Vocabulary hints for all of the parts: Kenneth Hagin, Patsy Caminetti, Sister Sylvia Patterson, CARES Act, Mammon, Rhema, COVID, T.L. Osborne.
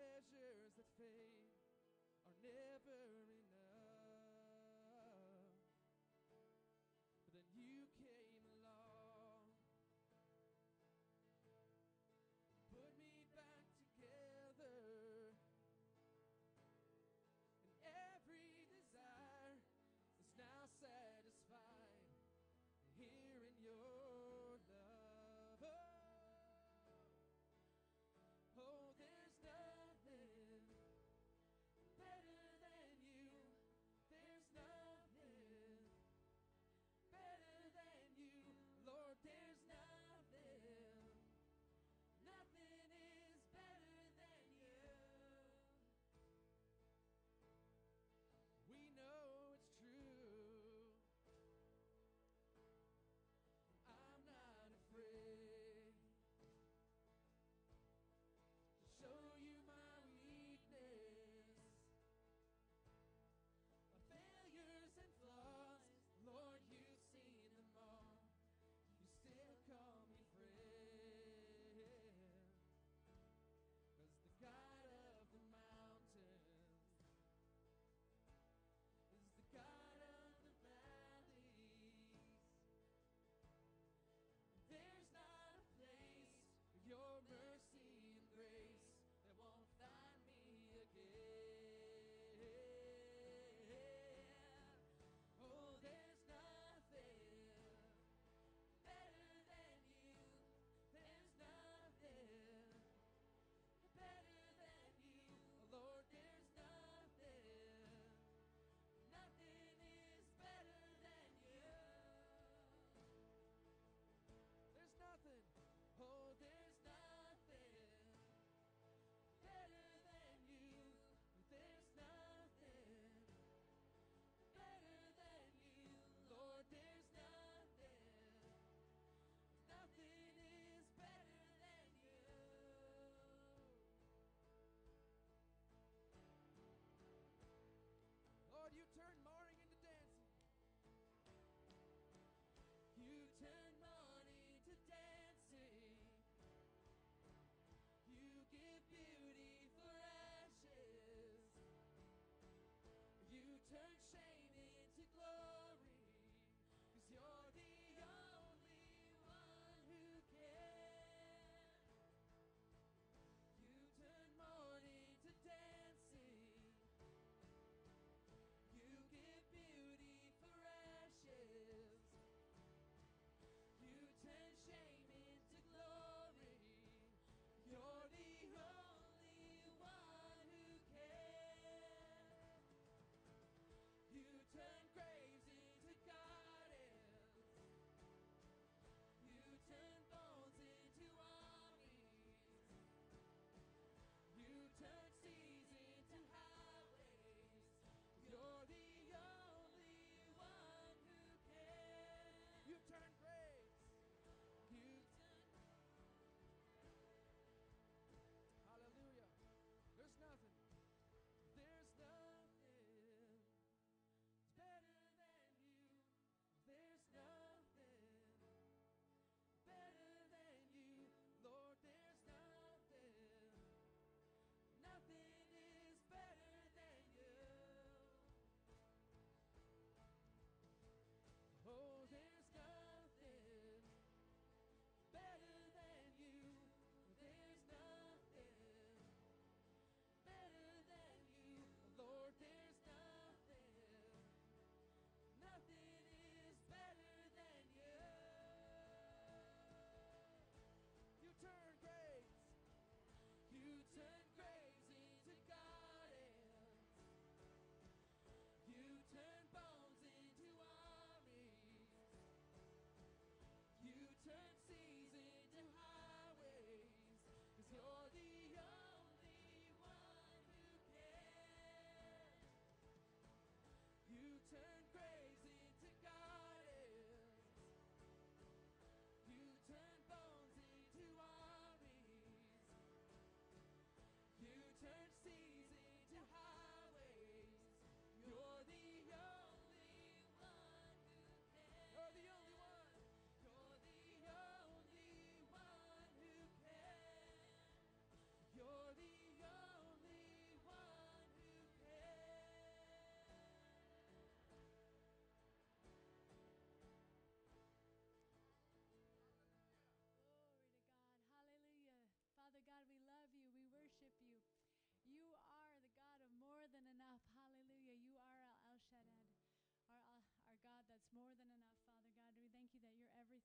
treasures that fade are never enough. But then you came along, put me back together, and every desire is now satisfied here in your love. Oh, there's nothing better than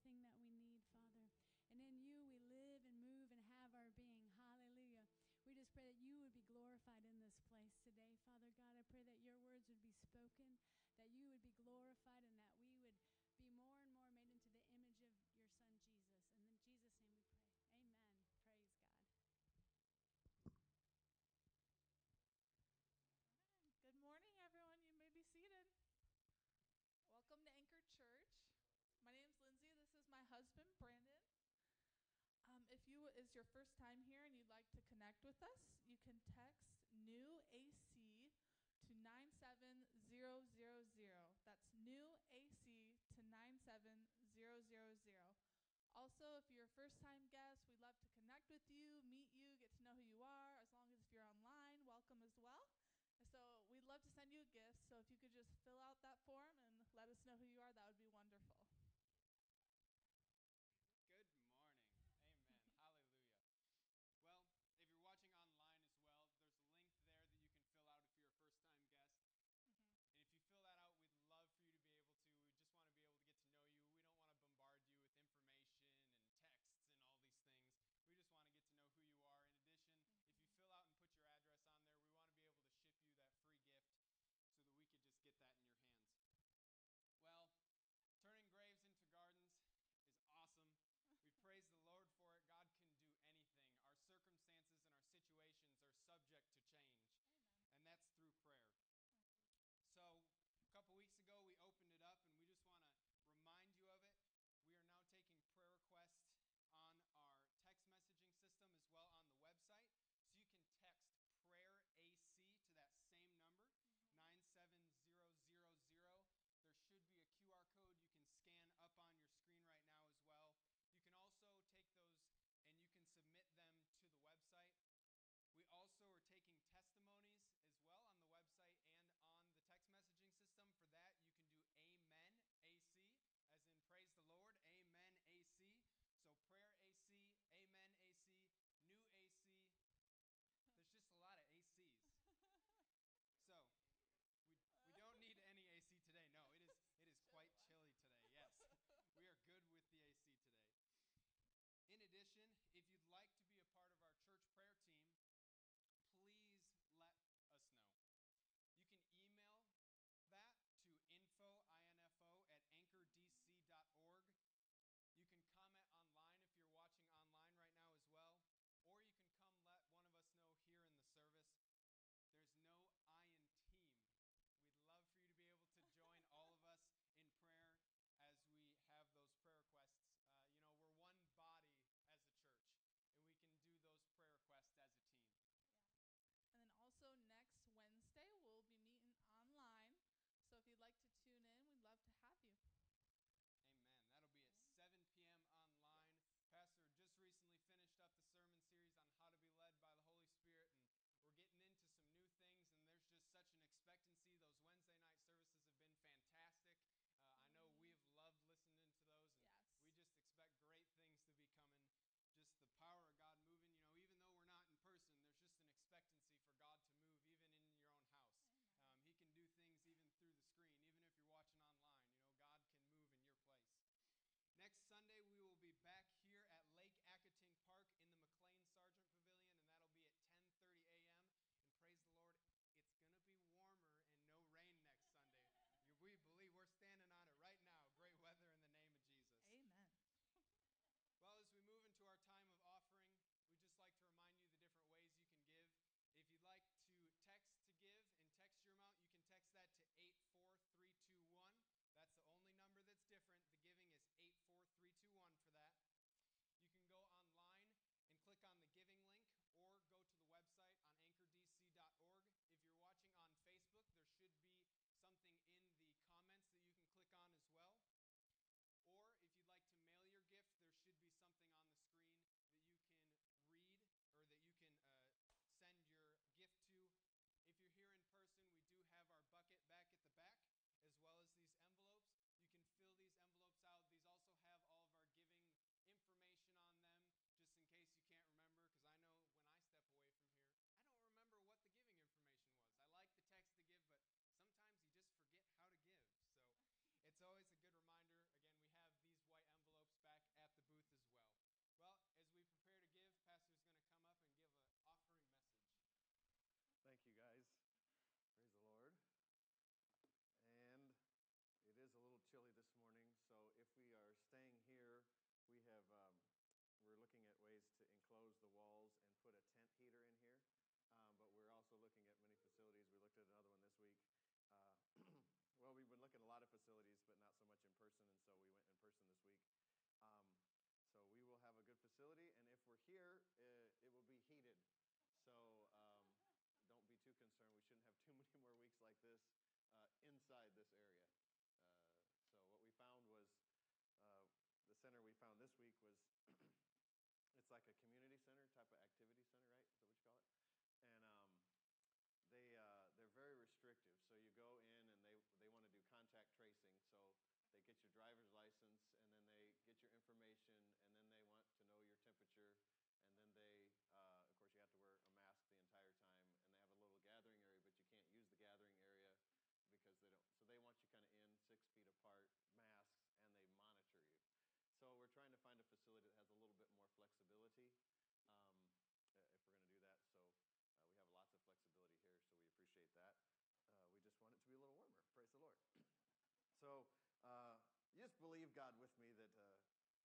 everything that we need, Father. And in you we live and move and have our being. Hallelujah. We just pray that you would be glorified in this place today, Father God. I pray that your words would be spoken, that you would be glorified, and that we would be more and more made into the image of your Son, Jesus. And in Jesus' name we pray. Amen. Praise God. Good morning, everyone. You may be seated. Welcome to Anchor Church. My name's Lindsay. This is my husband, Brandon. If it's your first time here and you'd like to connect with us, you can text new AC to 97000. That's new AC to 97000. Also, if you're a first-time guest, we'd love to connect with you, meet you, get to know who you are. As long as if you're online, welcome as well. So we'd love to send you a gift. So if you could just fill out that form and let us know who you are, that would be wonderful. Good morning. Amen. Hallelujah. Well, if you're watching online as well, there's a link there that you can fill out if you're a first-time guest. And if you fill that out, we'd love for you to be able to. We just want to be able to get to know you. We don't want to bombard you with information and texts and all these things. We just want to get to know who you are. In addition, if you fill out and put your address on there, we want to be able to ship you that free gift so that we could just get that in your hands. Well, turning is to enclose the walls and put a tent heater in here. But we're also looking at many facilities. We looked at another one this week. Well, we would look at a lot of facilities, but not so much in person, and so we went in person this week. So we will have a good facility, and if we're here, it will be heated. So don't be too concerned. We shouldn't have too many more weeks like this inside this area. So what we found was, the center we found this week was, it's like a community center type of activity center, right? Is that what you call it? And they're very restrictive. So you go in and they want to do contact tracing. So they get your driver's license and then they get your information and then they want to know your temperature. And then they, of course, you have to wear a mask the entire time. And they have a little gathering area, but you can't use the gathering area because they don't. So they want you kind of in 6 feet apart, masks, and they monitor you. So we're trying to find a facility that has a little bit more flexibility if we're going to do that. So we have lots of flexibility here, so we appreciate that. We just want it to be a little warmer. Praise the Lord. So just believe God with me that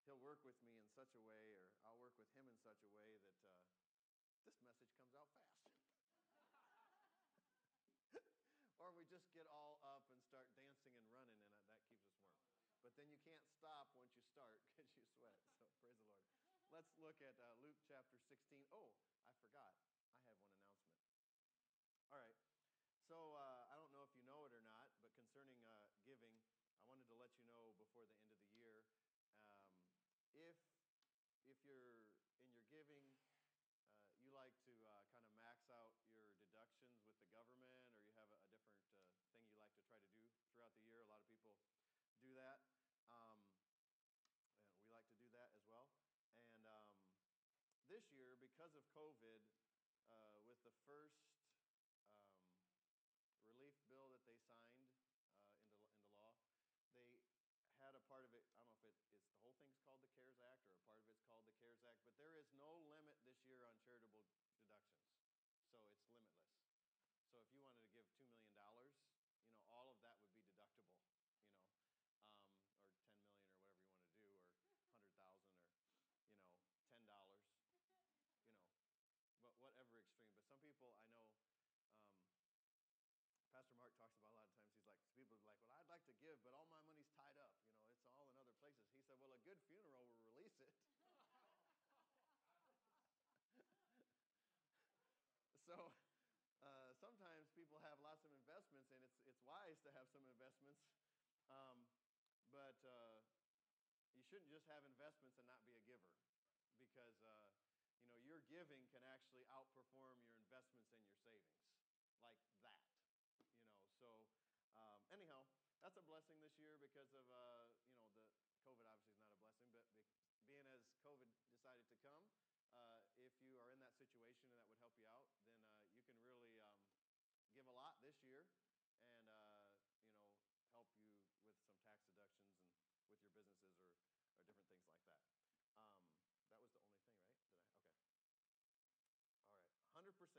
he'll work with me in such a way, or I'll work with him in such a way that this message comes out fast. Or we just get all up and start dancing and running, and that keeps us warm. But then you can't stop once you start because you sweat. So praise the Lord. Let's look at Luke chapter 16. Oh, I forgot. I have one announcement. All right. So I don't know if you know it or not, but concerning giving, I wanted to let you know before the end of the year, if you're in your giving, you like to kind of max out your deductions with the government, or you have a different thing you like to try to do throughout the year. A lot of people do that. And we like to do that as well. And this year, because of COVID, with the first relief bill that they signed into law, they had a part of it, I don't know if it's the whole thing's called the CARES Act or a part of it's called the CARES Act, but there is no limit this year on charitable deductions. So it's limitless. So if you wanted to give $2 million, you know, all of that would be deductible, you know, or 10 million or whatever you want to do, or 100,000 or, you know, $10, you know, but whatever extreme. But some people I know, Pastor Mark talks about a lot of times, he's like, people are like, well, I'd like to give, but all my money's tied up. You know, it's all in other places. He said, well, a good funeral will release it. So sometimes people have lots of investments, and it's wise to have some investments. But you shouldn't just have investments and not be a giver, because, you know, your giving can actually outperform your investments and your savings like that. You know, so anyhow, that's a blessing this year because of, you know, the COVID obviously is not a blessing, but being as COVID decided to come, if you are in that situation and that would help you out, then you can really give a lot this year and, you know, help you with some tax deductions and with your businesses or different things like that. That was the only thing, right? Did I? Okay. All right. 100%.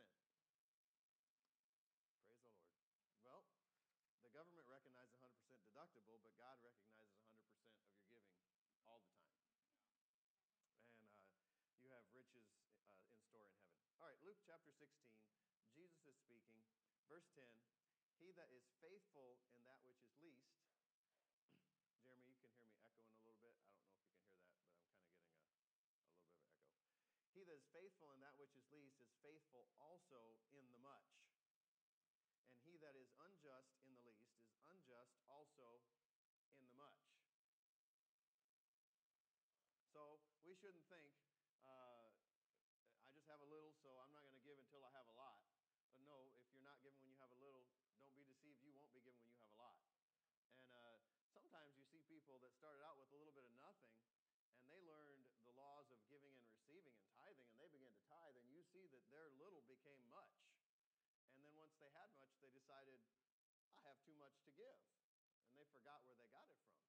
Praise the Lord. Well, the government recognizes 100% deductible, but God recognizes 100% of your giving all the time. And you have riches in store in heaven. All right, Luke chapter 16, Jesus is speaking, verse 10, he that is faithful in that which is least. Jeremy, you can hear me echoing a little bit. I don't know if you can hear that, but I'm kind of getting a little bit of an echo. He that is faithful in that which is least is faithful also in the much. And he that is unjust in the least is unjust also in the much. So we shouldn't think, I just have a little, so I'm not going to give until I have a lot. But no, if you're not giving when you have a little, don't be deceived. You won't be giving when you have a lot. And sometimes you see people that started out with a little bit of nothing, and they learned the laws of giving and receiving and tithing, and they began to tithe, and you see that their little became much. And then once they had much, they decided, I have too much to give. And they forgot where they got it from.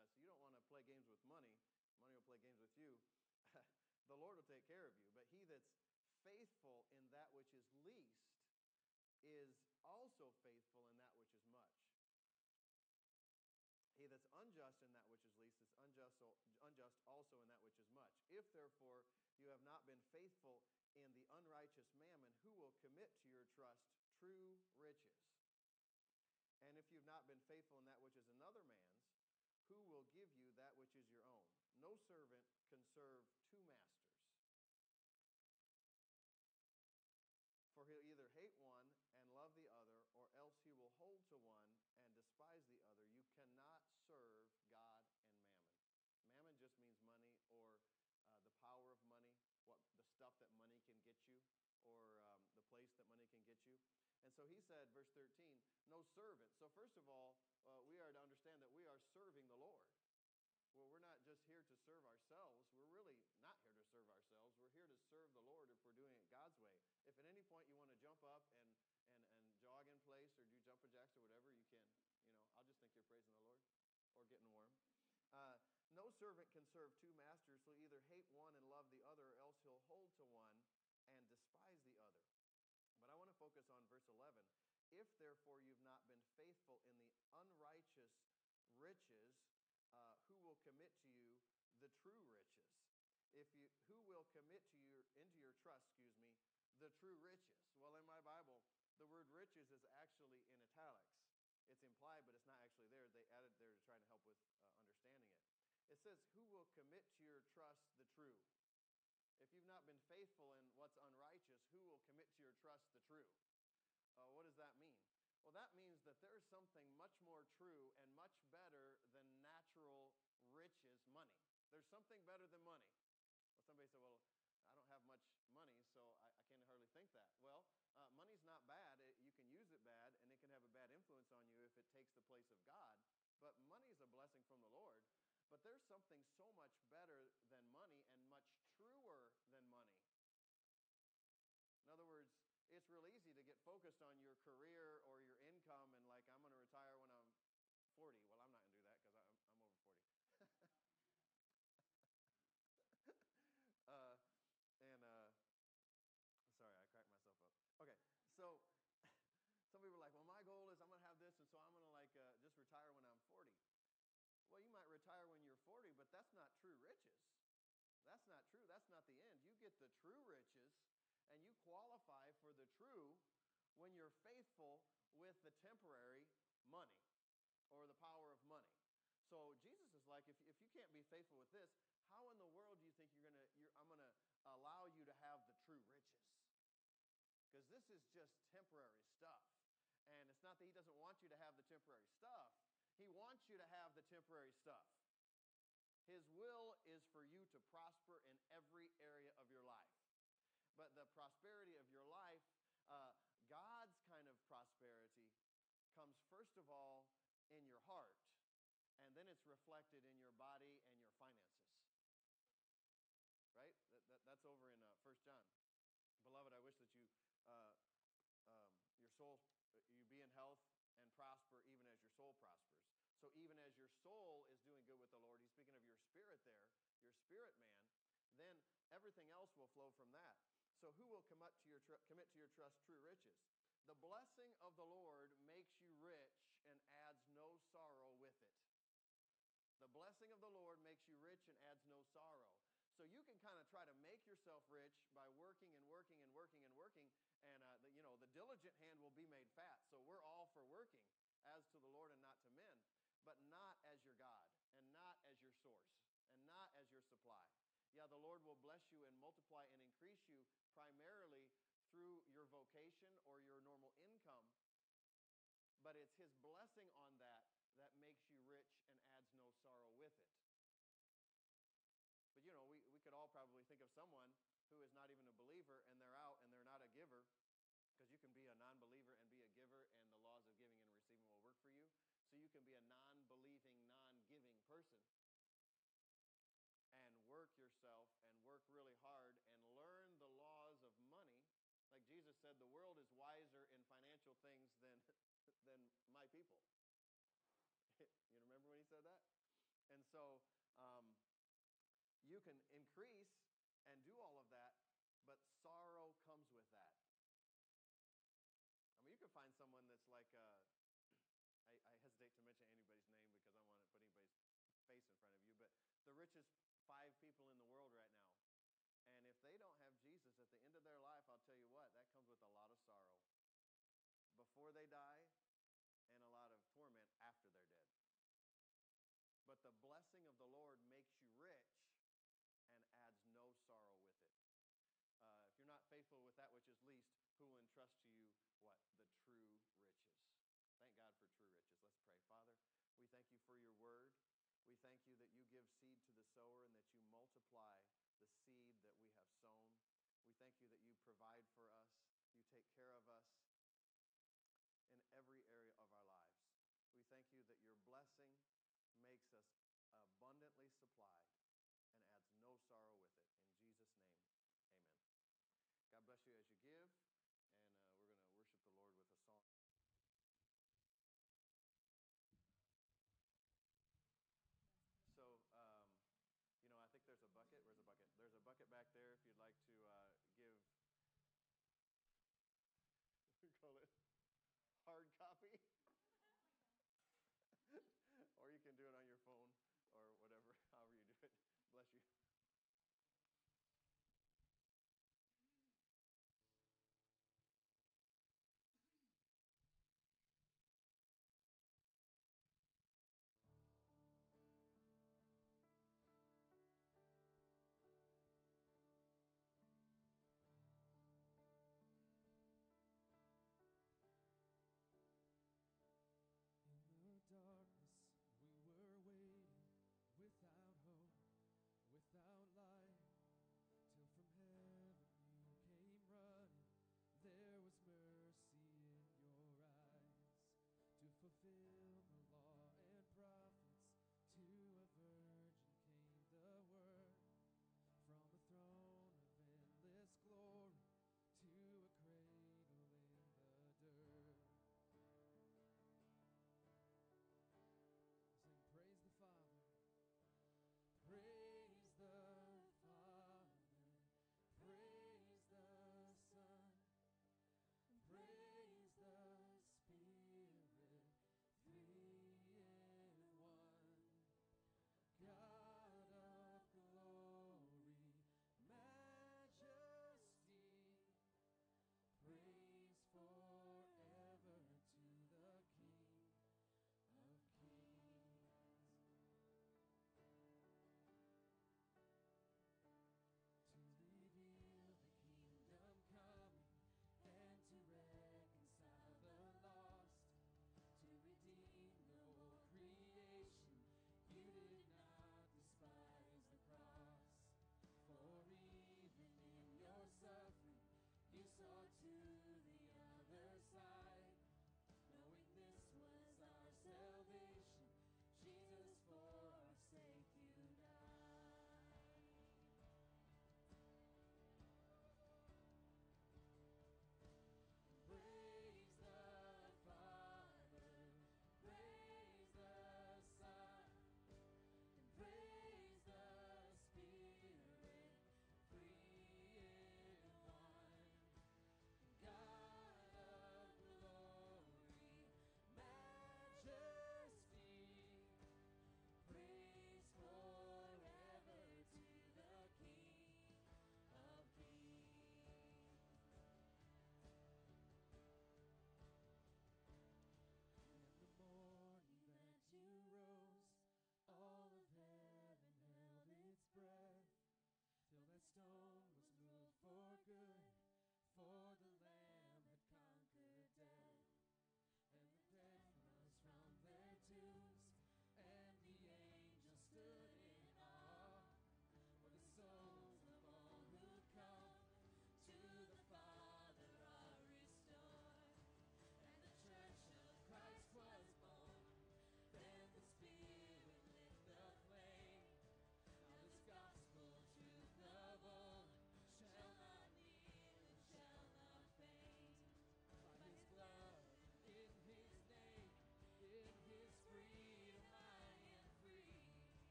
And so you don't want to play games with money. Money will play games with you. The Lord will take care of you. But he that's faithful in that which is least is also faithful in that which is much. He that's unjust in that which is least is unjust. unjust also in that which is much. If therefore you have not been faithful in the unrighteous mammon, who will commit to your trust true riches? And if you've not been faithful in that which is another man's, who will give you that which is your own? No servant can serve two masters. For he'll either hate one and love the other, or else he will hold to one and despise the other. You cannot serve God and mammon. Mammon just means money, or the power of money, the stuff that money can get you, or the place that money can get you. And so he said, verse 13, no servant. So first of all, we are to understand that we are serving the Lord. Well, we're not just here to serve ourselves. We're really not here to serve ourselves. We're here to serve the Lord if we're doing it God's way. If at any point you want to jump up and jog in place or do jumping jacks or whatever, you can. You know, I'll just think you're praising the Lord or getting warm. No servant can serve two masters. He'll either hate one and love the other, or else he'll hold to one and despise the other. But I want to focus on verse 11. If therefore you've not been faithful in the unrighteous riches, who will commit to you the true riches? Who will commit to you into your trust? The true riches. Well, in my Bible, the word riches is actually in italics. It's implied, but it's not actually there. They added there to try to help with understanding it. It says, who will commit to your trust the true? If you've not been faithful in what's unrighteous, who will commit to your trust the true? What does that mean? Well, that means that there is something much more true and much better than natural riches, money. There's something better than money. Well, somebody said, well, I don't have much money, so I can hardly think that. Well, money's not bad. You can use it bad, and it can have a bad influence on you if it takes the place of God. But money is a blessing from the Lord. But there's something so much better than money and much truer than money. In other words, it's real easy to get focused on your career or your income and like, I'm going to retire when I'm 40. Well, I'm not going to do that because I'm over 40. Sorry, I cracked myself up. Okay, so some people are like, well, my goal is I'm going to have this, and so I'm going to just retire when I'm 40. Well, you might retire when you're 40, but that's not true riches. That's not true. That's not the end. You get the true riches, and you qualify for the true when you're faithful with the temporary money or the power of money. So Jesus is like, if you can't be faithful with this, how in the world do you think I'm going to allow you to have the true riches? Because this is just temporary stuff. And it's not that he doesn't want you to have the temporary stuff. He wants you to have the temporary stuff. His will is for you to prosper in every area of your life. But the prosperity of your life, God's kind of prosperity, comes first of all in your heart, and then it's reflected in your body and your finances. Right? That's over in 1 John. Beloved, I wish that you, your soul, you be in health and prosper even as your soul prospers. So even as your soul is doing good with the Lord, he's speaking of your spirit there, your spirit man, then everything else will flow from that. So who will commit to your trust true riches? The blessing of the Lord makes you rich and adds no sorrow with it. The blessing of the Lord makes you rich and adds no sorrow. So you can kind of try to make yourself rich by working and working and working and working, and the diligent hand will be made fat. So we're all for working as to the Lord and not to men, but not as your God and not as your source and not as your supply. Yeah, the Lord will bless you and multiply and increase you primarily through your vocation or your normal income, but it's his blessing on that that makes you rich and adds no sorrow with it. But we could all probably think of someone who is not even a believer, and they're out and they're not a giver, because you can be a non-believer and be a giver, and the laws of giving and receiving will work for you. So you can be a non-believing, non-giving person, and work yourself and work really hard and learn the laws of money. Like Jesus said, the world is wiser in financial things than my people. You remember when he said that? And so you can increase and do all of that, but sorrow comes with that. I mean, you can find someone that's like, I hesitate to mention anybody's name because I don't want to put anybody's face in front of you, but the richest 5 people in the world right now. And if they don't have Jesus at the end of their life, I'll tell you what, that comes with a lot of sorrow before they die and a lot of torment after they're dead. But the blessing of the Lord makes you rich and adds no sorrow with it. If you're not faithful with that which is least, who will entrust to you what? The true riches. Thank God for true riches. Let's pray. Father, we thank you for your word. We thank you that you give seed to the sower and that you multiply the seed that we have sown. We thank you that you provide for us. You take care of us in every area of our lives. We thank you that your blessing makes us abundantly supplied and adds no sorrow with it. In Jesus' name, amen. God bless you as you give, and we're going to worship the Lord with a song. So, you know, I think there's a bucket. Where's the bucket? There's a bucket back there if you'd like to give, what do you call it, hard copy? Or you can do it on your phone or whatever, however you do it. Bless you.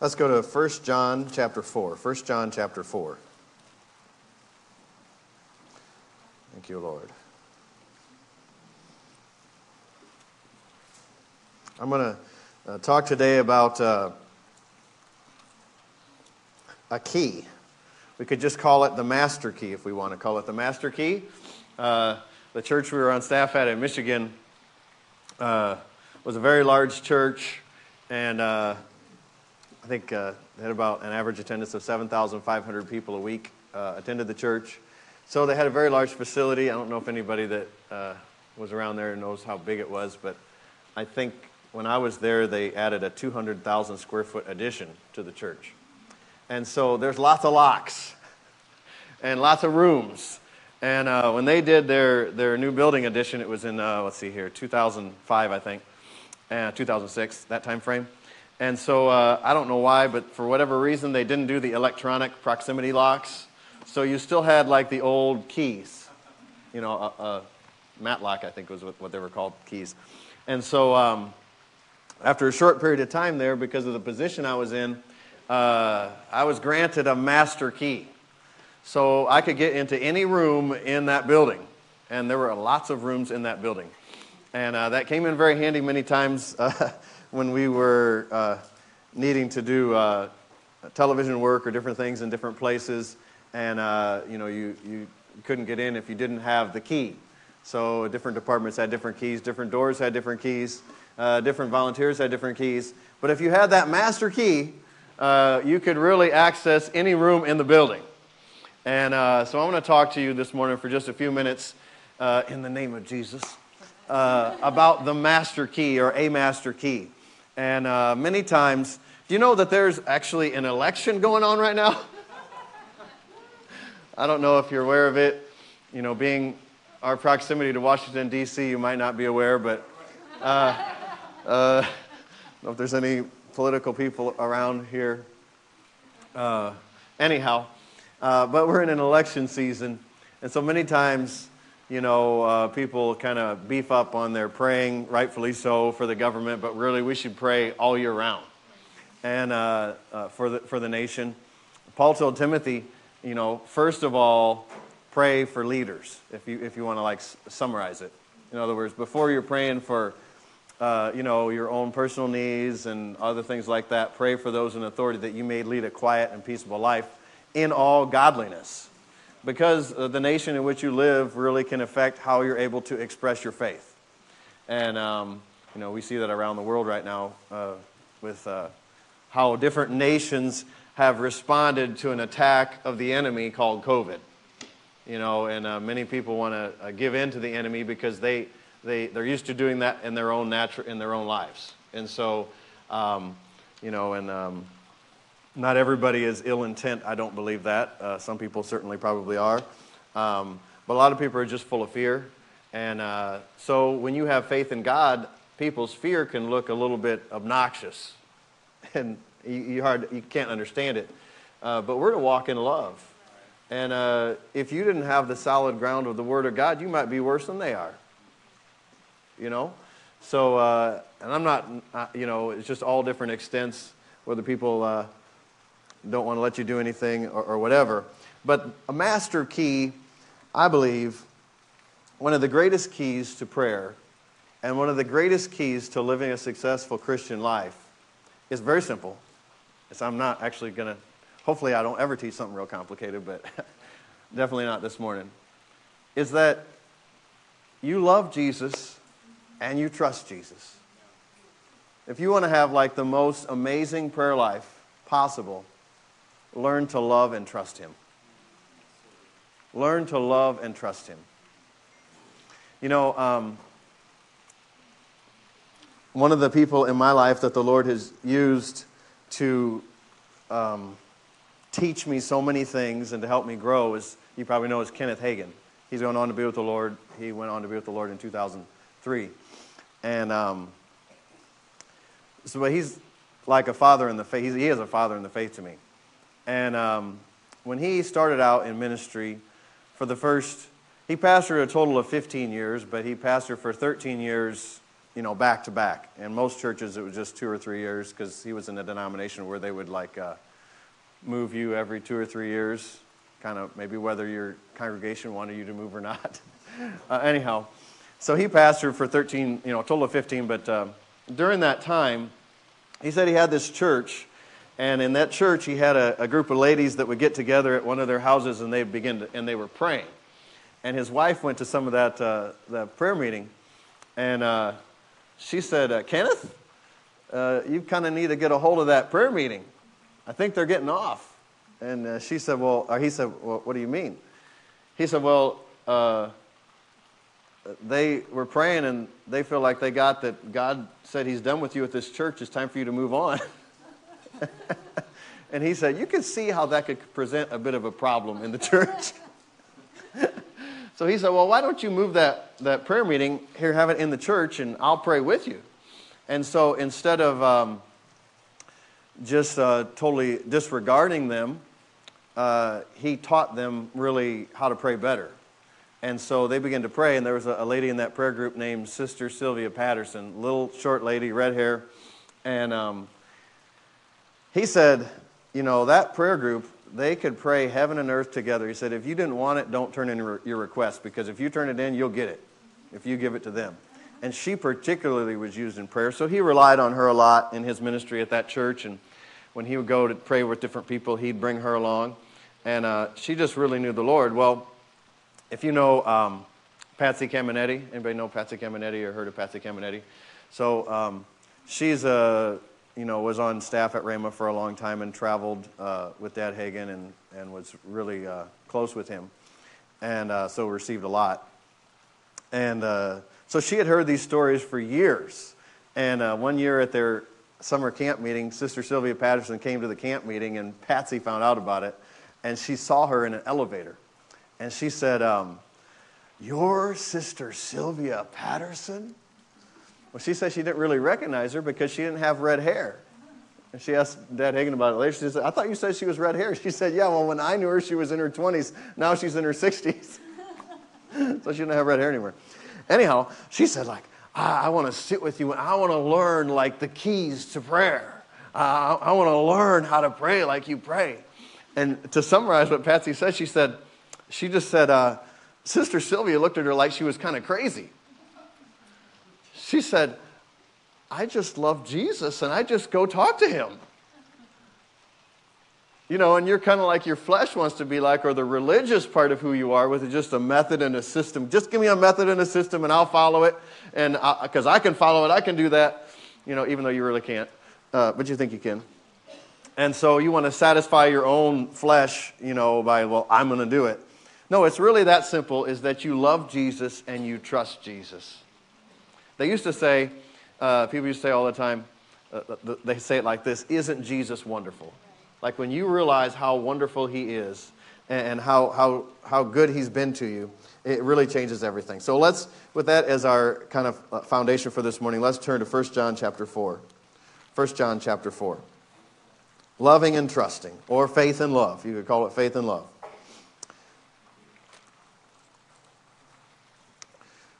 Let's go to 1 John chapter 4. 1 John chapter 4. Thank you, Lord. I'm going to talk today about a key. We could just call it the master key if we want to call it the master key. The church we were on staff at in Michigan was a very large church, and I think they had about an average attendance of 7,500 people a week attended the church. So they had a very large facility. I don't know if anybody that was around there knows how big it was, but I think when I was there, they added a 200,000 square foot addition to the church. And so there's lots of locks and lots of rooms. And when they did their new building addition, it was in, 2005, I think, 2006, that time frame. And so I don't know why, but for whatever reason, they didn't do the electronic proximity locks. So you still had like the old keys, you know, matlock, I think was what they were called, keys. And so after a short period of time there, because of the position I was in, I was granted a master key. So I could get into any room in that building. And there were lots of rooms in that building. And that came in very handy many times when we were needing to do television work or different things in different places. And you know, you couldn't get in if you didn't have the key. So different departments had different keys, different doors had different keys, different volunteers had different keys. But if you had that master key, you could really access any room in the building. And so I'm going to talk to you this morning for just a few minutes, in the name of Jesus, about the master key or a master key. And many times, do you know that there's actually an election going on right now? I don't know if you're aware of it, you know, being our proximity to Washington, D.C., you might not be aware, but I don't know if there's any political people around here. Anyhow, but we're in an election season, and so many times, you know, people kind of beef up on their praying, rightfully so, for the government, but really we should pray all year round and for the nation. Paul told Timothy, you know, first of all, pray for leaders, if you want to, like, summarize it. In other words, before you're praying for, you know, your own personal needs and other things like that, pray for those in authority that you may lead a quiet and peaceable life in all godliness. Because the nation in which you live really can affect how you're able to express your faith. And, you know, we see that around the world right now with how different nations have responded to an attack of the enemy called COVID. You know, and many people want to give in to the enemy because they're used to doing that in their own lives. And so, you know, and not everybody is ill intent. I don't believe that. Some people certainly probably are, but a lot of people are just full of fear. And so, when you have faith in God, people's fear can look a little bit obnoxious, and you can't understand it. But we're to walk in love. And if you didn't have the solid ground of the Word of God, you might be worse than they are, you know? So, and I'm not, you know, it's just all different extents, whether people don't want to let you do anything or whatever. But a master key, I believe, one of the greatest keys to prayer and one of the greatest keys to living a successful Christian life is very simple. It's, I'm not actually going to... Hopefully I don't ever teach something real complicated, but definitely not this morning, is that you love Jesus and you trust Jesus. If you want to have like the most amazing prayer life possible, learn to love and trust Him. Learn to love and trust Him. You know, one of the people in my life that the Lord has used to... teach me so many things and to help me grow is, you probably know, is Kenneth Hagin. He's going on to be with the Lord. He went on to be with the Lord in 2003. And so he's like a father in the faith. He is a father in the faith to me. And when he started out in ministry for the first, he pastored a total of 15 years, but he pastored for 13 years you know, back to back. In most churches, it was just 2 or 3 years, because he was in a denomination where they would like move you every 2 or 3 years, kind of maybe whether your congregation wanted you to move or not. Anyhow, so he pastored for 13, you know, a total of 15, but during that time, he said he had this church, and in that church, he had a group of ladies that would get together at one of their houses, and they were praying. And his wife went to some of that the prayer meeting, and she said, Kenneth, you kind of need to get a hold of that prayer meeting. I think they're getting off. And she said, well, or he said, well, what do you mean? He said, well, they were praying, and they feel like they got that God said he's done with you at this church. It's time for you to move on. And he said, you can see how that could present a bit of a problem in the church. So he said, well, why don't you move that prayer meeting here, have it in the church, and I'll pray with you. And so instead of just totally disregarding them, he taught them really how to pray better. And so they began to pray, and there was a lady in that prayer group named Sister Sylvia Patterson, little short lady, red hair. And he said, you know, that prayer group, they could pray heaven and earth together. He said, if you didn't want it, don't turn in your request, because if you turn it in, you'll get it, if you give it to them. And she particularly was used in prayer, so he relied on her a lot in his ministry at that church. And when he would go to pray with different people, he'd bring her along. And she just really knew the Lord. Well, if you know Patsy Caminetti, anybody know Patsy Caminetti or heard of Patsy Caminetti? So she's was on staff at Rhema for a long time and traveled with Dad Hagin and was really close with him, and so received a lot. And so she had heard these stories for years. And one year at their summer camp meeting, Sister Sylvia Patterson came to the camp meeting, and Patsy found out about it. And she saw her in an elevator. And she said, "Your Sister Sylvia Patterson?" Well, she said she didn't really recognize her because she didn't have red hair. And she asked Dad Hagin about it later. She said, "I thought you said she was red hair." She said, "Yeah, well, when I knew her, she was in her 20s. Now she's in her 60s. So she didn't have red hair anymore. Anyhow, she said, like, I want to sit with you, and I want to learn, like, the keys to prayer. I want to learn how to pray like you pray. And to summarize what Patsy said, she just said, Sister Sylvia looked at her like she was kind of crazy. She said, "I just love Jesus, and I just go talk to him." You know, and you're kind of like your flesh wants to be like, or the religious part of who you are, with just a method and a system. Just give me a method and a system, and I'll follow it, and because I can follow it, I can do that. You know, even though you really can't, but you think you can. And so you want to satisfy your own flesh, you know, by, well, I'm going to do it. No, it's really that simple, is that you love Jesus and you trust Jesus. They used to say, people used to say all the time, they say it like this, "Isn't Jesus wonderful?" Like when you realize how wonderful he is and how good he's been to you, it really changes everything. So let's, with that as our kind of foundation for this morning, let's turn to 1 John chapter 4. 1 John chapter 4. Loving and trusting, or faith and love. You could call it faith and love.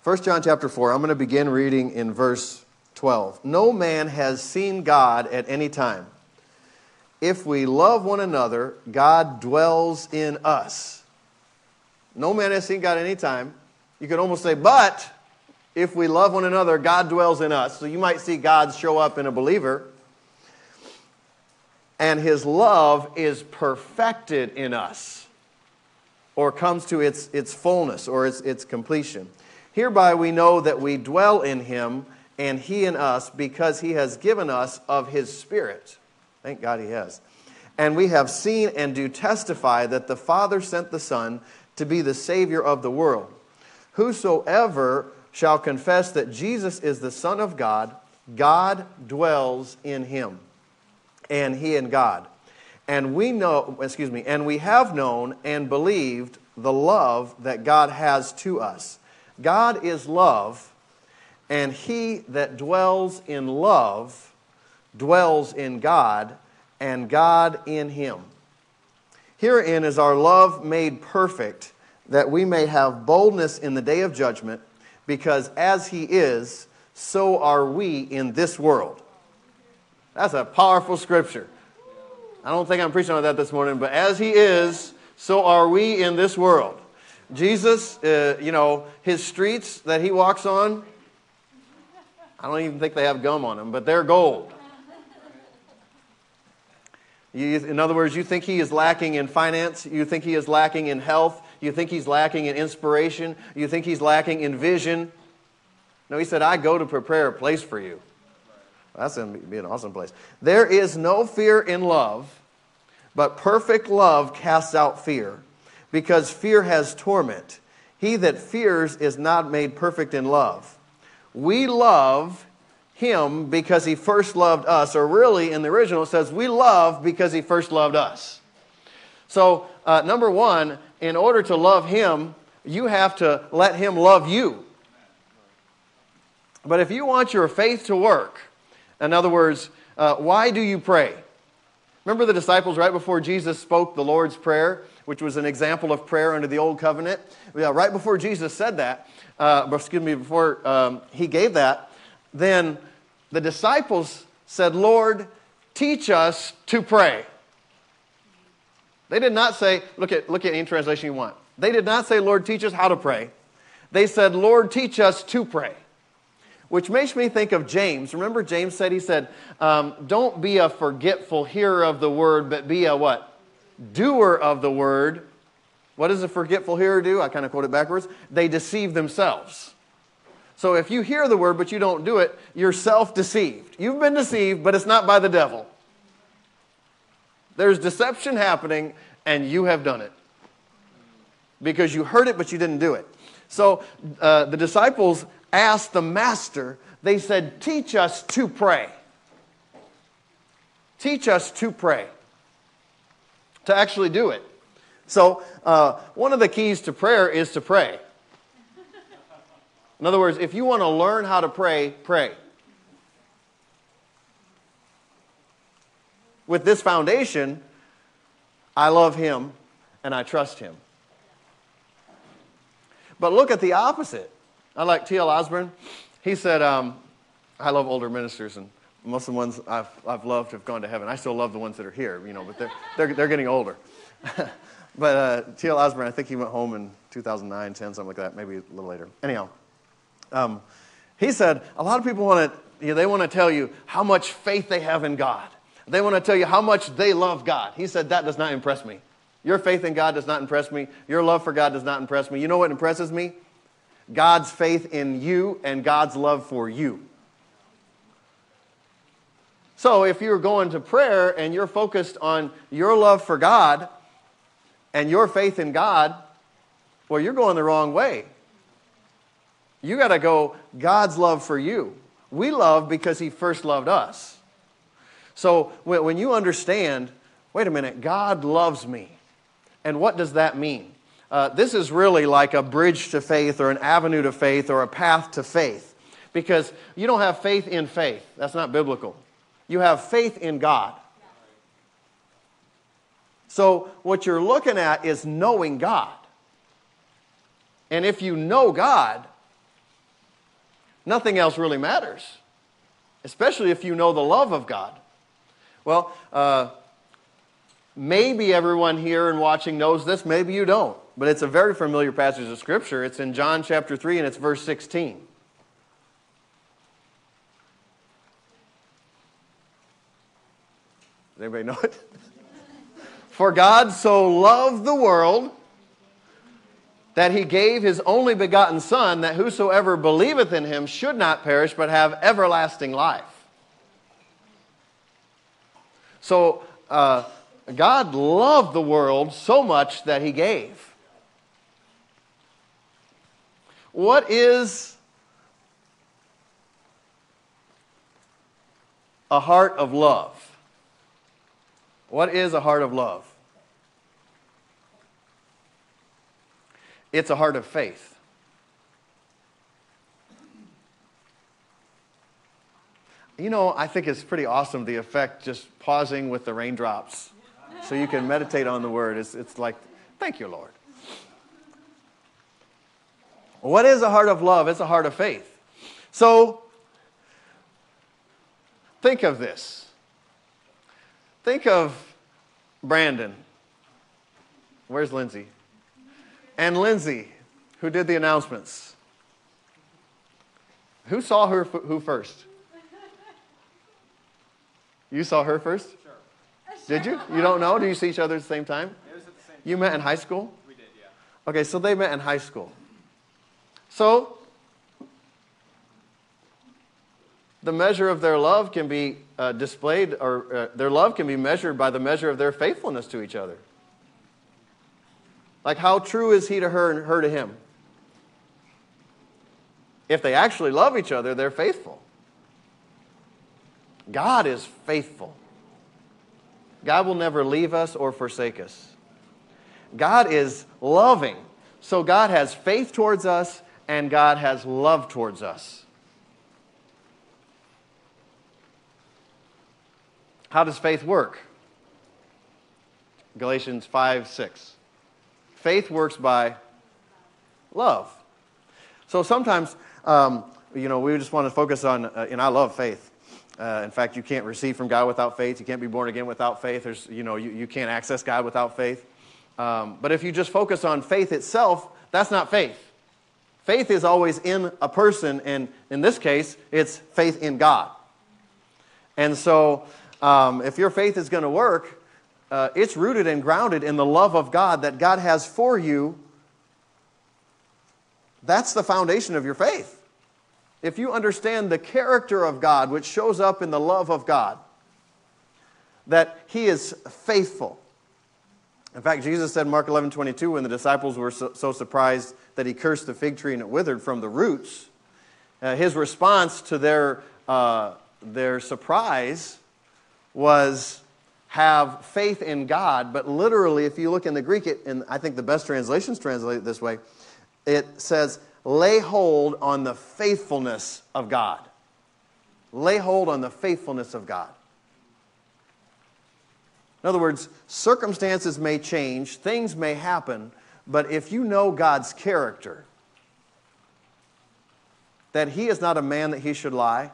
1 John chapter 4, I'm going to begin reading in verse 12. "No man has seen God at any time. If we love one another, God dwells in us." No man has seen God at any time. You could almost say, but if we love one another, God dwells in us. So you might see God show up in a believer. "And his love is perfected in us," or comes to its fullness, or its completion. "Hereby we know that we dwell in him, and he in us, because he has given us of his Spirit." Thank God he has. "And we have seen and do testify that the Father sent the Son to be the Savior of the world. Whosoever shall confess that Jesus is the Son of God, God dwells in him, and he in God. And we have known and believed the love that God has to us. God is love, and he that dwells in love dwells in God, and God in him. Herein is our love made perfect, that we may have boldness in the day of judgment, because as he is, so are we in this world. That's a powerful scripture. I don't think I'm preaching on that this morning, but as he is, so are we in this world. Jesus, you know, his streets that he walks on, I don't even think they have gum on them, but they're gold. In other words, you think he is lacking in finance, you think he is lacking in health, you think he's lacking in inspiration, you think he's lacking in vision. No, he said, I go to prepare a place for you. Well, that's going to be an awesome place. There is no fear in love, but perfect love casts out fear, because fear has torment. He that fears is not made perfect in love. We love him because he first loved us, or really in the original it says we love because he first loved us. So number one, in order to love him, you have to let him love you. But if you want your faith to work, in other words, why do you pray? Remember the disciples right before Jesus spoke the Lord's Prayer, which was an example of prayer under the Old Covenant? Yeah, right before Jesus said that, before he gave that, then the disciples said, Lord, teach us to pray. They did not say, look at any translation you want. They did not say, Lord, teach us how to pray. They said, Lord, teach us to pray. Which makes me think of James. Remember James said, don't be a forgetful hearer of the word, but be a what? Doer of the word. What does a forgetful hearer do? I kind of quote it backwards. They deceive themselves. So if you hear the word, but you don't do it, you're self-deceived. You've been deceived, but it's not by the devil. There's deception happening, and you have done it. Because you heard it, but you didn't do it. So the disciples asked the master, they said, teach us to pray. Teach us to pray. To actually do it. So, one of the keys to prayer is to pray. In other words, if you want to learn how to pray, pray. With this foundation, I love him and I trust him. But look at the opposite. I like T.L. Osborne. He said, I love older ministers, and most of the ones I've loved have gone to heaven. I still love the ones that are here, you know, but they're getting older. But T.L. Osborne, I think he went home in 2009, 10, something like that, maybe a little later. Anyhow, he said, a lot of people want to, they want to tell you how much faith they have in God. They want to tell you how much they love God. He said, that does not impress me. Your faith in God does not impress me. Your love for God does not impress me. You know what impresses me? God's faith in you and God's love for you. So if you're going to prayer and you're focused on your love for God and your faith in God, well, you're going the wrong way. You got to go God's love for you. We love because he first loved us. So when you understand, wait a minute, God loves me. And what does that mean? This is really like a bridge to faith or an avenue to faith or a path to faith, because you don't have faith in faith. That's not biblical. You have faith in God. So what you're looking at is knowing God. And if you know God, nothing else really matters, especially if you know the love of God. Well, maybe everyone here and watching knows this. Maybe you don't. But it's a very familiar passage of Scripture. It's in John chapter 3 and it's verse 16. Does anybody know it? For God so loved the world that he gave his only begotten Son, that whosoever believeth in him should not perish but have everlasting life. So God loved the world so much that he gave. What is a heart of love? What is a heart of love? It's a heart of faith. You know, I think it's pretty awesome, the effect, just pausing with the raindrops so you can meditate on the word. It's like, thank you, Lord. What is a heart of love? It's a heart of faith. So Think of this. Think of Brandon. Where's Lindsay? And Lindsay, who did the announcements. Who saw her who first? You saw her first? Sure. Did you? You don't know? Do you see each other at the same time? It was at the same time. You met in high school? We did, yeah. Okay, so they met in high school. So the measure of their love can be displayed, or their love can be measured by the measure of their faithfulness to each other. Like, how true is he to her and her to him? If they actually love each other, they're faithful. God is faithful. God will never leave us or forsake us. God is loving. So God has faith towards us, and God has love towards us. How does faith work? Galatians 5:6. Faith works by love. So sometimes, we just want to focus on, and I love faith. In fact, you can't receive from God without faith. You can't be born again without faith. There's, you can't access God without faith. But if you just focus on faith itself, that's not faith. Faith is always in a person, and in this case, it's faith in God. And so if your faith is going to work, it's rooted and grounded in the love of God that God has for you. That's the foundation of your faith. If you understand the character of God, which shows up in the love of God, that He is faithful. In fact, Jesus said in Mark 11:22, when the disciples were so surprised that He cursed the fig tree and it withered from the roots, His response to their surprise was, have faith in God. But literally, if you look in the Greek, and I think the best translations translate it this way, it says, lay hold on the faithfulness of God. Lay hold on the faithfulness of God. In other words, circumstances may change, things may happen, but if you know God's character, that He is not a man that He should lie,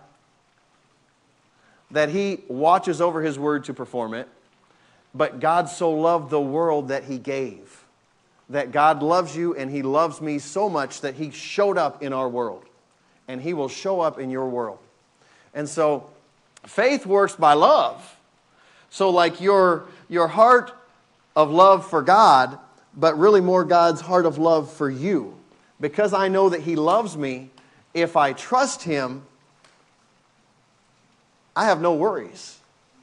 that He watches over His word to perform it, but God so loved the world that He gave. That God loves you and He loves me so much that He showed up in our world. And He will show up in your world. And so faith works by love. So like your heart of love for God, but really more God's heart of love for you. Because I know that He loves me, if I trust Him, I have no worries.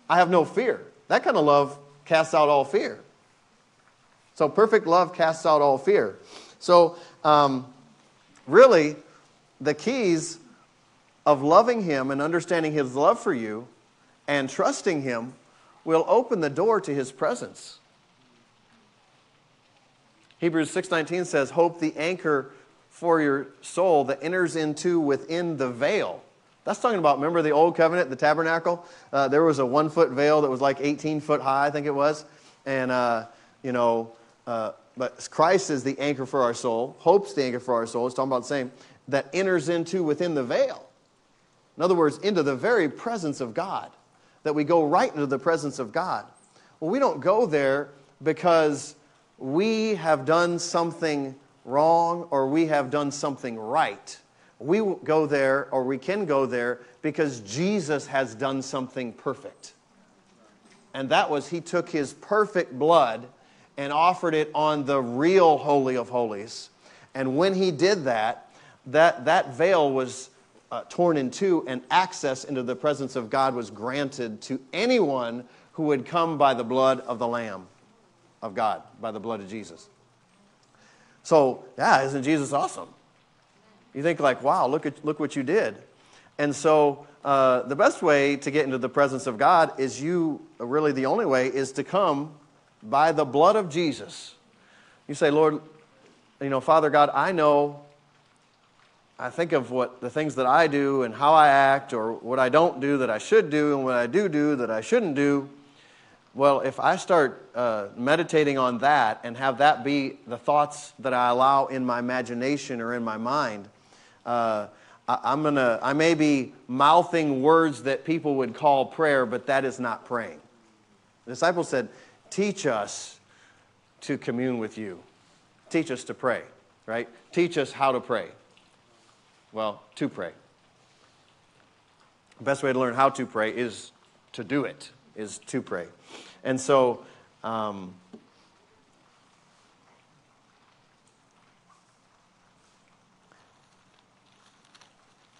I have no fear. That kind of love casts out all fear. So perfect love casts out all fear. So really, the keys of loving Him and understanding His love for you and trusting Him will open the door to His presence. Hebrews 6:19 says, hope the anchor for your soul that enters into within the veil. That's talking about, remember the old covenant, the tabernacle? There was a 1-foot veil that was like 18 foot high, I think it was. And, but Christ is the anchor for our soul. Hope's the anchor for our soul. It's talking about the same. That enters into within the veil. In other words, into the very presence of God. That we go right into the presence of God. Well, we don't go there because we have done something wrong or we have done something right. We go there, or we can go there, because Jesus has done something perfect. And that was He took His perfect blood and offered it on the real Holy of Holies. And when He did that veil was torn in two, and access into the presence of God was granted to anyone who would come by the blood of the Lamb of God, by the blood of Jesus. So, yeah, isn't Jesus awesome? You think like, wow, look what you did. And so the best way to get into the presence of God is the only way is to come by the blood of Jesus. You say, Lord, Father God, I think of what the things that I do and how I act, or what I don't do that I should do, and what I do that I shouldn't do. Well, if I start meditating on that and have that be the thoughts that I allow in my imagination or in my mind, I may be mouthing words that people would call prayer, but that is not praying. The disciples said, teach us to commune with you. Teach us to pray, right? Teach us how to pray. Well, to pray. The best way to learn how to pray is to do it, is to pray. And so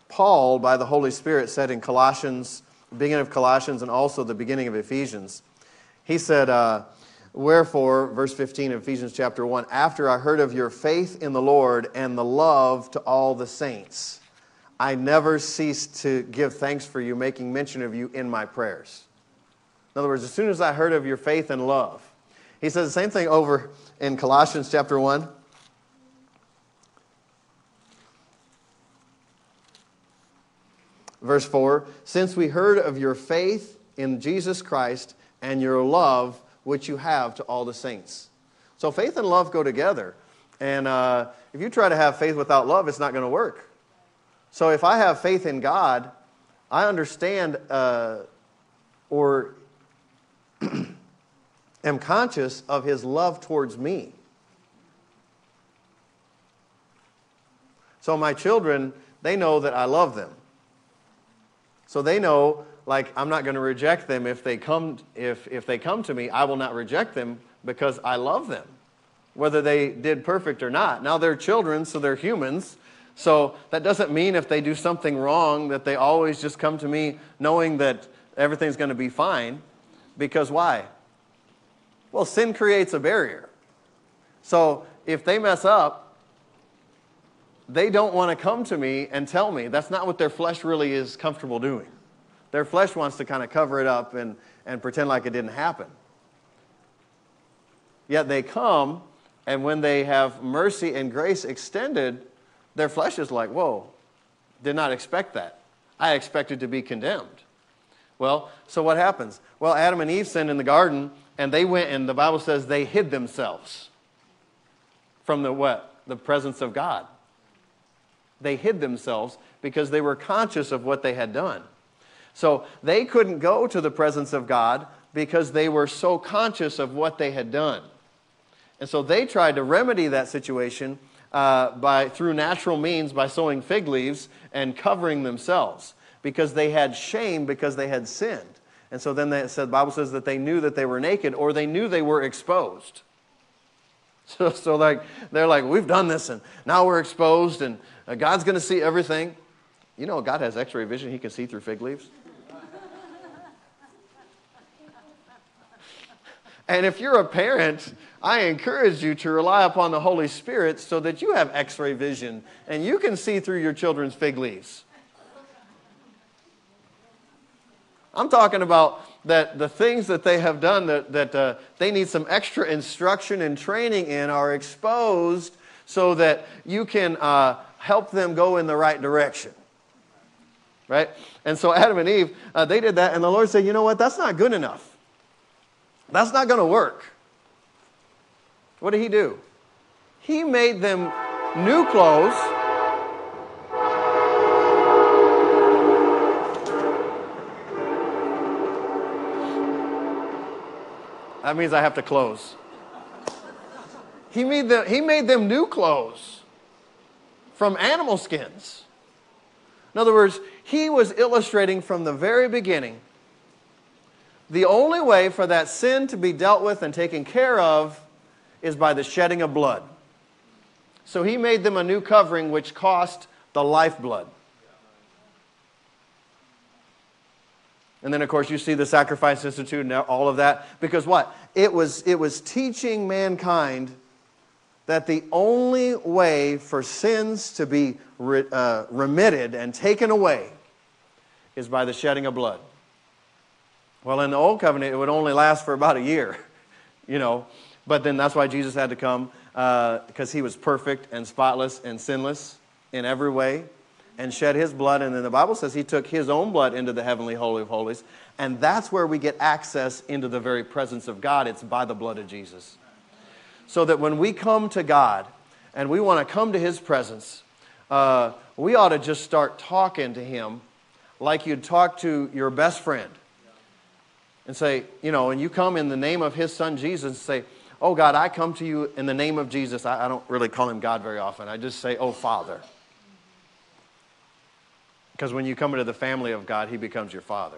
Paul, by the Holy Spirit, said in Colossians, beginning of Colossians and also the beginning of Ephesians, he said, wherefore, verse 15 of Ephesians chapter 1, after I heard of your faith in the Lord and the love to all the saints, I never ceased to give thanks for you, making mention of you in my prayers. In other words, as soon as I heard of your faith and love, he says the same thing over in Colossians chapter 1. Verse 4, since we heard of your faith in Jesus Christ and your love which you have to all the saints. So faith and love go together. And if you try to have faith without love, it's not going to work. So if I have faith in God, I understand or am conscious of His love towards me. So my children, they know that I love them. So they know, like, I'm not going to reject them if they come to me. I will not reject them because I love them, whether they did perfect or not. Now, they're children, so they're humans. So that doesn't mean if they do something wrong that they always just come to me knowing that everything's going to be fine. Because why? Well, sin creates a barrier. So if they mess up, they don't want to come to me and tell me. That's not what their flesh really is comfortable doing. Their flesh wants to kind of cover it up and pretend like it didn't happen. Yet they come, and when they have mercy and grace extended, their flesh is like, whoa, did not expect that. I expected to be condemned. Well, so what happens? Well, Adam and Eve sinned in the garden, and they went, and the Bible says they hid themselves from the what? The presence of God. They hid themselves because they were conscious of what they had done. So they couldn't go to the presence of God because they were so conscious of what they had done. And so they tried to remedy that situation through natural means by sowing fig leaves and covering themselves because they had shame because they had sinned. And so then the Bible says that they knew that they were naked, or they knew they were exposed. So like they're like, we've done this, and now we're exposed, and God's going to see everything. You know, God has x-ray vision. He can see through fig leaves. And if you're a parent, I encourage you to rely upon the Holy Spirit so that you have x-ray vision and you can see through your children's fig leaves. I'm talking about that the things that they have done that they need some extra instruction and training in are exposed so that you can help them go in the right direction. Right? And so Adam and Eve, they did that, and the Lord said, you know what? That's not good enough. That's not going to work. What did He do? He made them new clothes. That means I have to close. He made them new clothes from animal skins. In other words, He was illustrating from the very beginning the only way for that sin to be dealt with and taken care of is by the shedding of blood. So He made them a new covering which cost the lifeblood. And then, of course, you see the Sacrifice Institute and all of that. Because what? It was teaching mankind that the only way for sins to be remitted and taken away is by the shedding of blood. Well, in the Old Covenant, it would only last for about a year, you know. But then that's why Jesus had to come, because He was perfect and spotless and sinless in every way, and shed His blood. And then the Bible says He took His own blood into the heavenly holy of holies. And that's where we get access into the very presence of God. It's by the blood of Jesus. So that when we come to God and we want to come to His presence, we ought to just start talking to him like you'd talk to your best friend and say, you know, and you come in the name of his son Jesus and say, oh, God, I come to you in the name of Jesus. I don't really call him God very often. I just say, oh, Father. Because when you come into the family of God, he becomes your Father.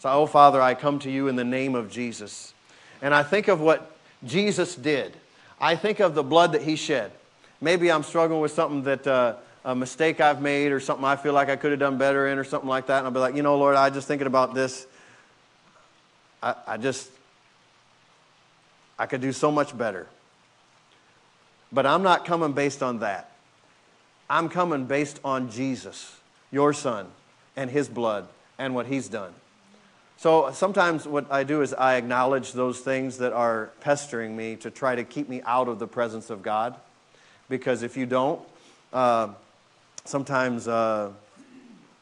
So, oh, Father, I come to you in the name of Jesus. And I think of what Jesus did. I think of the blood that he shed. Maybe I'm struggling with something that a mistake I've made or something I feel like I could have done better in or something like that. And I'll be like, you know, Lord, I just thinking about this. I could do so much better. But I'm not coming based on that. I'm coming based on Jesus, your son, and his blood, and what he's done. So sometimes what I do is I acknowledge those things that are pestering me to try to keep me out of the presence of God. Because if you don't, sometimes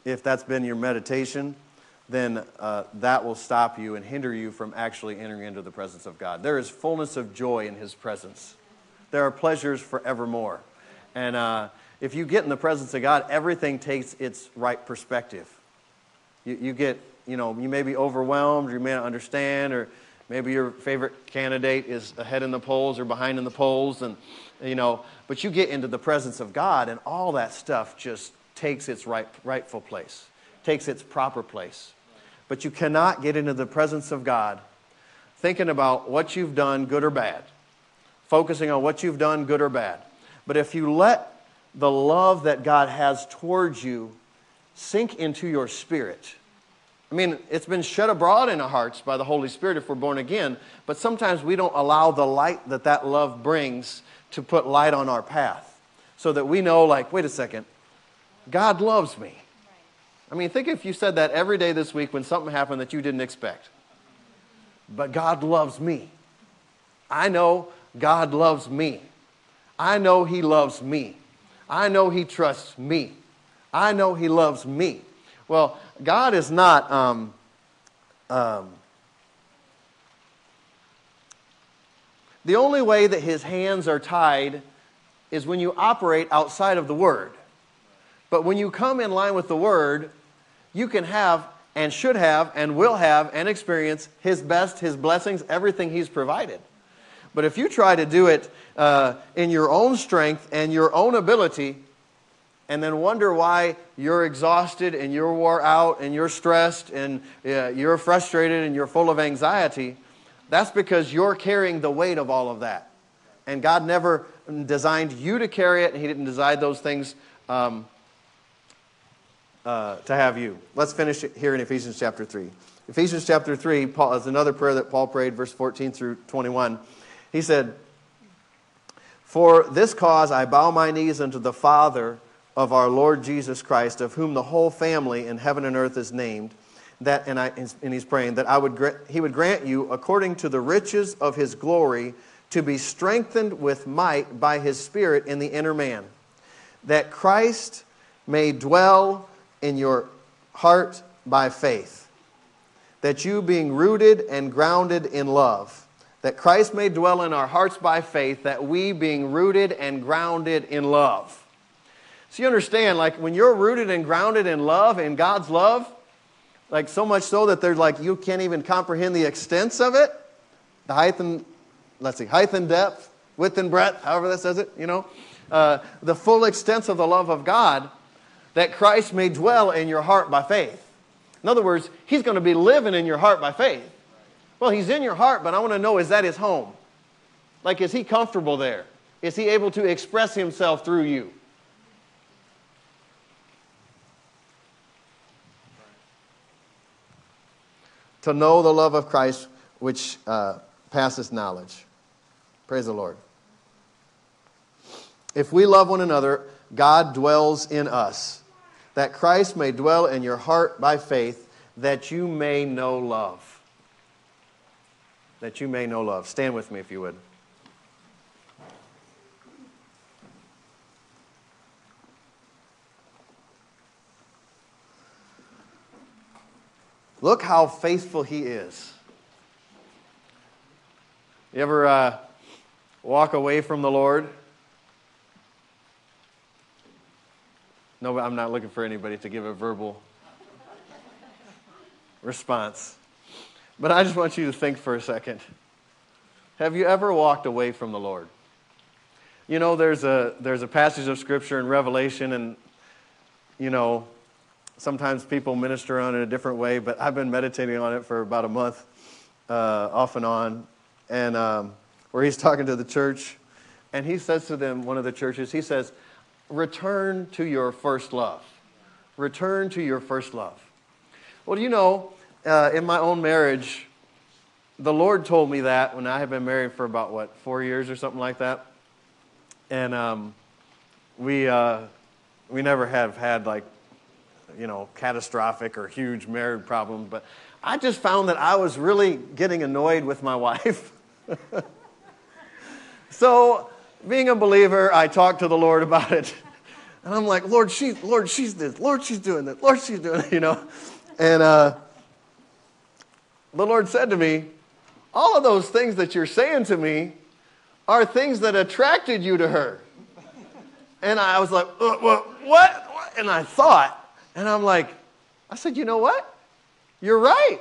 if that's been your meditation, then that will stop you and hinder you from actually entering into the presence of God. There is fullness of joy in his presence. There are pleasures forevermore. And if you get in the presence of God, everything takes its right perspective. You get, you know, you may be overwhelmed, or you may not understand, or maybe your favorite candidate is ahead in the polls or behind in the polls, and you know, but you get into the presence of God and all that stuff just takes its rightful place, takes its proper place. But you cannot get into the presence of God thinking about what you've done, good or bad, focusing on what you've done, good or bad. But if you let the love that God has towards you sink into your spirit, I mean, it's been shed abroad in our hearts by the Holy Spirit if we're born again, but sometimes we don't allow the light that that love brings to put light on our path so that we know, like, wait a second, God loves me. I mean, think if you said that every day this week when something happened that you didn't expect. But God loves me. I know God loves me. I know he loves me. I know he trusts me. I know he loves me. Well, God is not the only way that his hands are tied is when you operate outside of the Word. But when you come in line with the Word, you can have and should have and will have and experience his best, his blessings, everything he's provided. But if you try to do it in your own strength and your own ability, and then wonder why you're exhausted and you're wore out and you're stressed and you're frustrated and you're full of anxiety, that's because you're carrying the weight of all of that. And God never designed you to carry it, and he didn't design those things to have you. Let's finish it here in Ephesians chapter 3. Ephesians chapter 3 is another prayer that Paul prayed, verse 14 through 21. He said, "For this cause I bow my knees unto the Father of our Lord Jesus Christ, of whom the whole family in heaven and earth is named, that," and he's praying, "that he would grant you, according to the riches of his glory, to be strengthened with might by his Spirit in the inner man, that Christ may dwell in your heart by faith, that you being rooted and grounded in love," that Christ may dwell in our hearts by faith, that we being rooted and grounded in love. So you understand, like, when you're rooted and grounded in love, in God's love, like so much so that there's like, you can't even comprehend the extents of it, the height and depth, width and breadth, however that says it, you know, the full extents of the love of God, that Christ may dwell in your heart by faith. In other words, he's going to be living in your heart by faith. Well, he's in your heart, but I want to know, is that his home? Like, is he comfortable there? Is he able to express himself through you? To know the love of Christ, which passes knowledge. Praise the Lord. If we love one another, God dwells in us, that Christ may dwell in your heart by faith, that you may know love. That you may know love. Stand with me if you would. Look how faithful he is. You ever walk away from the Lord? No, I'm not looking for anybody to give a verbal response. But I just want you to think for a second. Have you ever walked away from the Lord? You know, there's a passage of Scripture in Revelation, and, you know, sometimes people minister on it a different way, but I've been meditating on it for about a month, off and on, and where he's talking to the church, and he says to them, one of the churches, he says, return to your first love. Return to your first love. Well, you know, in my own marriage, the Lord told me that when I had been married for about, 4 years or something like that. And we never have had, like, you know, catastrophic or huge marriage problems. But I just found that I was really getting annoyed with my wife. So, being a believer, I talked to the Lord about it. And I'm like, Lord, she's this. Lord, she's doing this. Lord, she's doing it, you know. And the Lord said to me, all of those things that you're saying to me are things that attracted you to her. And I was like, what? And I thought, and I'm like, I said, you know what? You're right.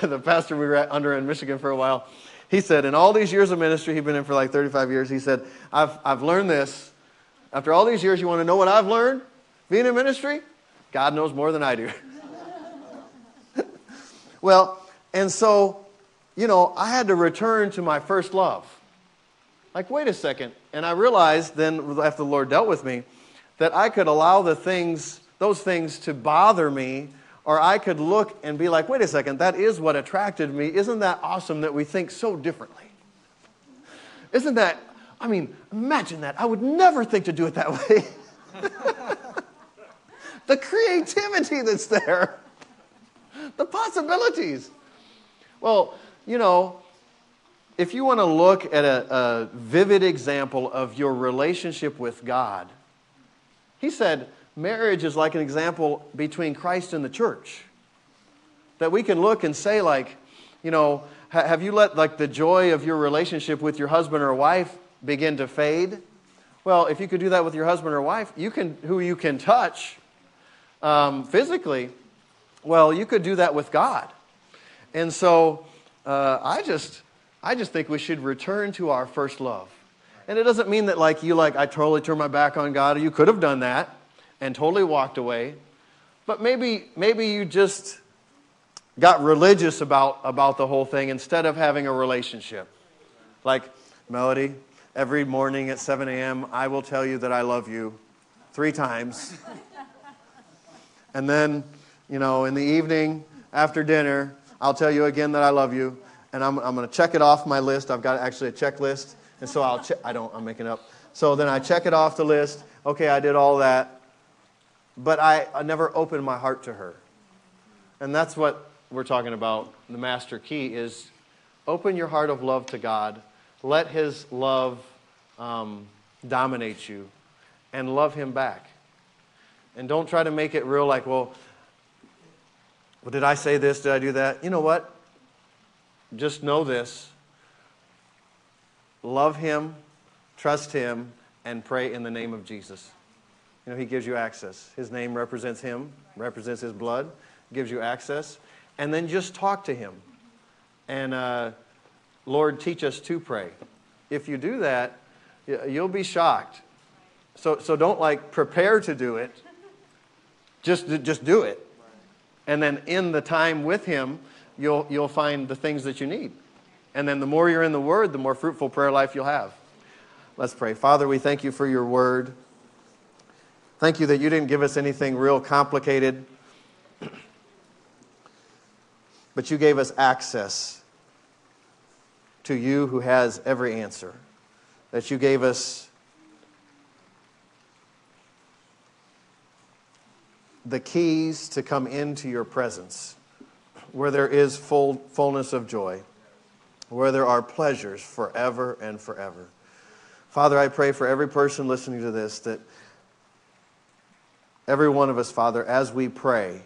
The pastor we were under in Michigan for a while, he said, in all these years of ministry, he'd been in for like 35 years, he said, I've learned this. After all these years, you want to know what I've learned? Being in ministry? God knows more than I do. Well, and so, you know, I had to return to my first love. Like, wait a second. And I realized then, after the Lord dealt with me, that I could allow those things to bother me, or I could look and be like, wait a second, that is what attracted me. Isn't that awesome that we think so differently? Isn't that, I mean, imagine that. I would never think to do it that way. The creativity that's there. The possibilities. Well, you know, if you want to look at a vivid example of your relationship with God, he said marriage is like an example between Christ and the church. That we can look and say, like, you know, have you let, like, the joy of your relationship with your husband or wife begin to fade? Well, if you could do that with your husband or wife, who you can touch physically, well, you could do that with God. And so I just think we should return to our first love. And it doesn't mean that, like, I totally turned my back on God. You could have done that and totally walked away. But maybe you just got religious about the whole thing instead of having a relationship. Like, Melody, every morning at 7 a.m., I will tell you that I love you 3 times. And then, you know, in the evening, after dinner, I'll tell you again that I love you, and I'm going to check it off my list. I've got actually a checklist, and so I'm making it up. So then I check it off the list. Okay, I did all that, but I never opened my heart to her. And that's what we're talking about. The master key is open your heart of love to God. Let his love dominate you, and love him back. And don't try to make it real, like, well, did I say this? Did I do that? You know what? Just know this. Love him, trust him, and pray in the name of Jesus. You know, he gives you access. His name represents him, represents his blood, gives you access. And then just talk to him. And Lord, teach us to pray. If you do that, you'll be shocked. So don't, like, prepare to do it. Just do it. And then in the time with him, you'll find the things that you need. And then the more you're in the Word, the more fruitful prayer life you'll have. Let's pray. Father, we thank you for your Word. Thank you that you didn't give us anything real complicated, but you gave us access to you who has every answer. That you gave us the keys to come into your presence, where there is fullness of joy, where there are pleasures forever and forever. Father, I pray for every person listening to this, that every one of us, Father, as we pray,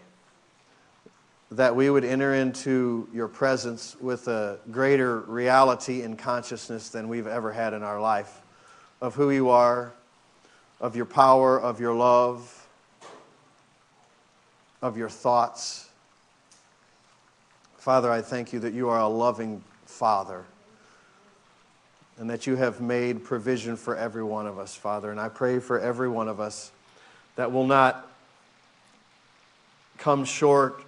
that we would enter into your presence with a greater reality and consciousness than we've ever had in our life of who you are, of your power, of your love, of your thoughts. Father, I thank you that you are a loving Father and that you have made provision for every one of us, Father. And I pray for every one of us that will not come short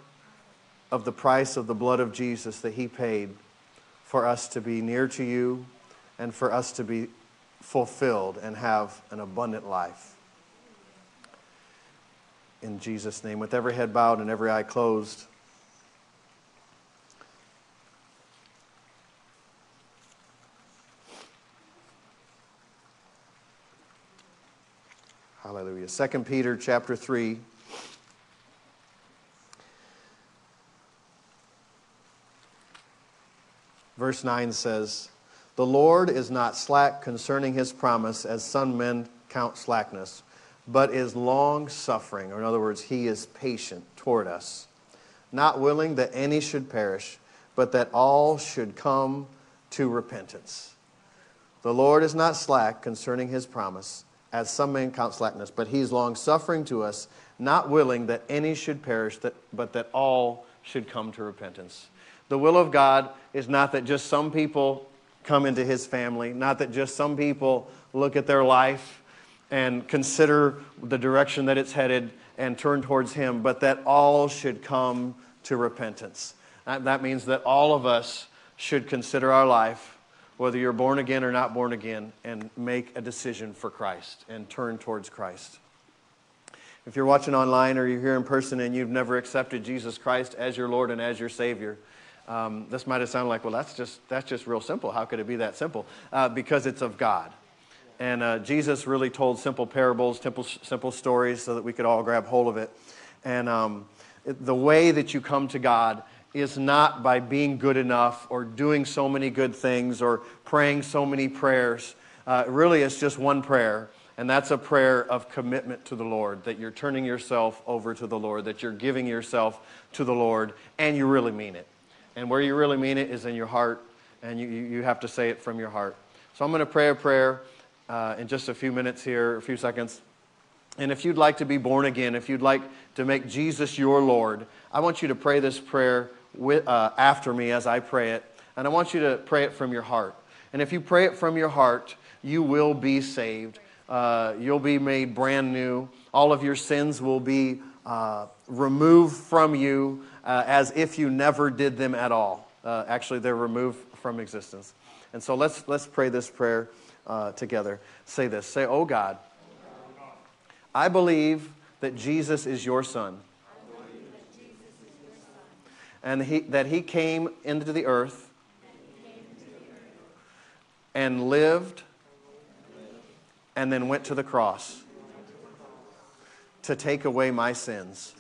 of the price of the blood of Jesus that he paid for us to be near to you and for us to be fulfilled and have an abundant life. In Jesus' name, with every head bowed and every eye closed, hallelujah. 2 Peter chapter 3. Verse 9 says, "The Lord is not slack concerning his promise, as some men count slackness, but is long-suffering," or in other words, he is patient toward us, "not willing that any should perish, but that all should come to repentance." The Lord is not slack concerning his promise, as some men count slackness, but he's long-suffering to us, not willing that any should perish, but that all should come to repentance. The will of God is not that just some people come into his family, not that just some people look at their life and consider the direction that it's headed and turn towards him, but that all should come to repentance. That means that all of us should consider our life, whether you're born again or not born again, and make a decision for Christ and turn towards Christ. If you're watching online or you're here in person and you've never accepted Jesus Christ as your Lord and as your Savior, this might have sounded like, well, that's just real simple. How could it be that simple? Because it's of God. And Jesus really told simple parables, simple stories so that we could all grab hold of it. And the way that you come to God is not by being good enough or doing so many good things or praying so many prayers. Really, it's just one prayer, and that's a prayer of commitment to the Lord, that you're turning yourself over to the Lord, that you're giving yourself to the Lord, and you really mean it. And where you really mean it is in your heart, and you have to say it from your heart. So I'm going to pray a prayer in just a few minutes here, a few seconds. And if you'd like to be born again, if you'd like to make Jesus your Lord, I want you to pray this prayer after me as I pray it, and I want you to pray it from your heart. And if you pray it from your heart, you will be saved. You'll be made brand new. All of your sins will be removed from you as if you never did them at all. Actually, they're removed from existence. And so let's pray this prayer together. Say this. Say, "Oh God, I believe that Jesus is your Son, and that he came into the earth and lived and then went to the cross to take away my sins.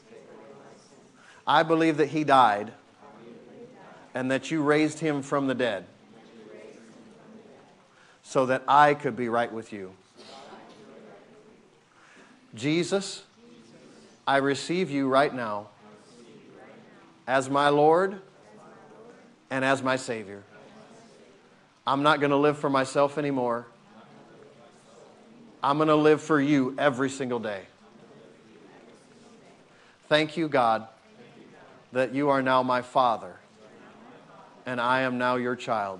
I believe that he died and that you raised him from the dead so that I could be right with you. Jesus, I receive you right now as my Lord and as my Savior. I'm not going to live for myself anymore. I'm going to live for you every single day. Thank you, God, that you are now my Father, and I am now your child.